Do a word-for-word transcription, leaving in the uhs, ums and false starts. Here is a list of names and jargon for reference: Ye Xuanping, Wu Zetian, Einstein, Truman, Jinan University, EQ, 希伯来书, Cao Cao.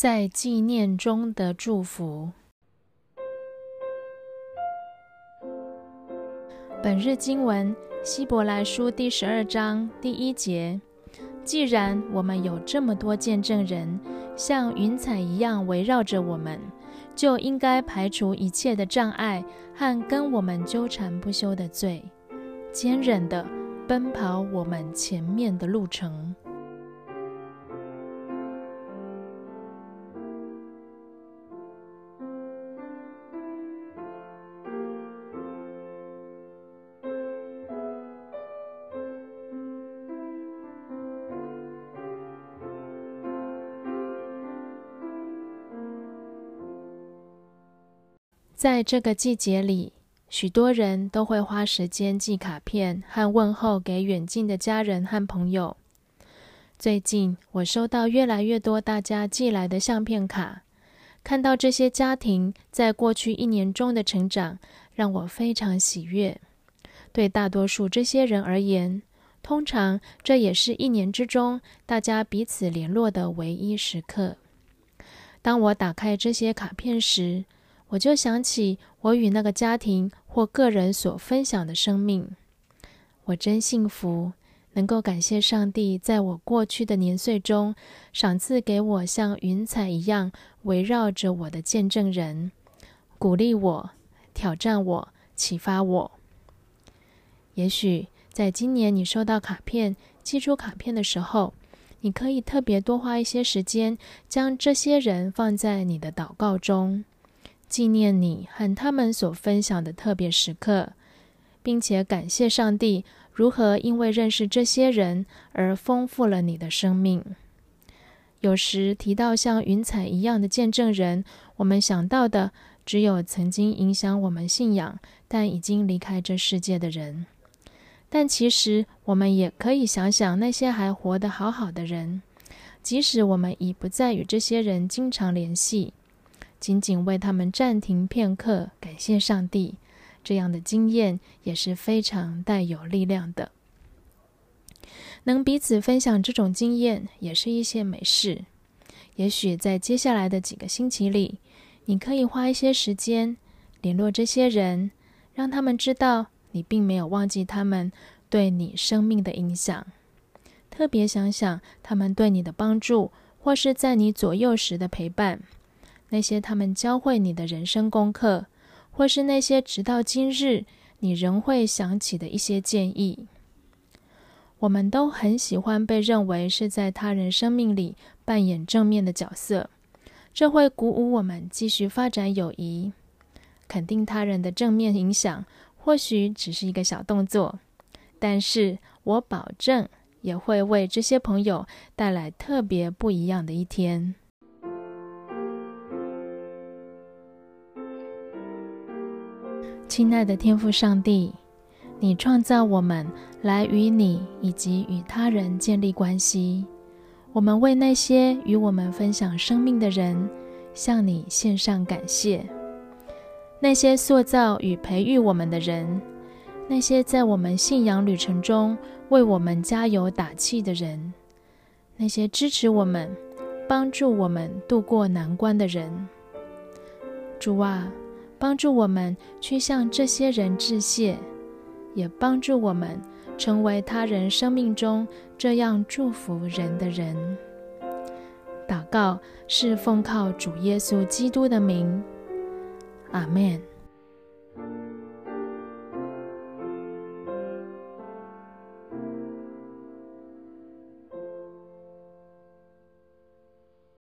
在纪念中的祝福。本日经文，希伯来书第十二章第一节：既然我们有这么多见证人，像云彩一样围绕着我们，就应该排除一切的障碍和跟我们纠缠不休的罪，坚忍地奔跑我们前面的路程。在这个季节里，许多人都会花时间寄卡片和问候给远近的家人和朋友。最近，我收到越来越多大家寄来的相片卡，看到这些家庭在过去一年中的成长，让我非常喜悦。对大多数这些人而言，通常这也是一年之中大家彼此联络的唯一时刻。当我打开这些卡片时，我就想起我与那个家庭或个人所分享的生命。我真幸福，能够感谢上帝在我过去的年岁中赏赐给我像云彩一样围绕着我的见证人，鼓励我，挑战我，启发我。也许在今年你收到卡片、寄出卡片的时候，你可以特别多花一些时间，将这些人放在你的祷告中，纪念你和他们所分享的特别时刻，并且感谢上帝如何因为认识这些人而丰富了你的生命。有时提到像云彩一样的见证人，我们想到的只有曾经影响我们信仰但已经离开这世界的人，但其实我们也可以想想那些还活得好好的人，即使我们已不再与这些人经常联系，仅仅为他们暂停片刻，感谢上帝，这样的经验也是非常带有力量的。能彼此分享这种经验也是一些美事。也许在接下来的几个星期里，你可以花一些时间联络这些人，让他们知道你并没有忘记他们对你生命的影响。特别想想他们对你的帮助，或是在你左右时的陪伴，那些他们教会你的人生功课，或是那些直到今日你仍会想起的一些建议。我们都很喜欢被认为是在他人生命里扮演正面的角色，这会鼓舞我们继续发展友谊。肯定他人的正面影响或许只是一个小动作，但是我保证也会为这些朋友带来特别不一样的一天。亲爱的天父上帝，你创造我们来与你以及与他人建立关系，我们为那些与我们分享生命的人向你献上感谢。那些塑造与培育我们的人，那些在我们信仰旅程中为我们加油打气的人，那些支持我们、帮助我们度过难关的人，主啊，帮助我们去向这些人致谢，也帮助我们成为他人生命中这样祝福人的人。祷告是奉靠主耶稣基督的名，阿们。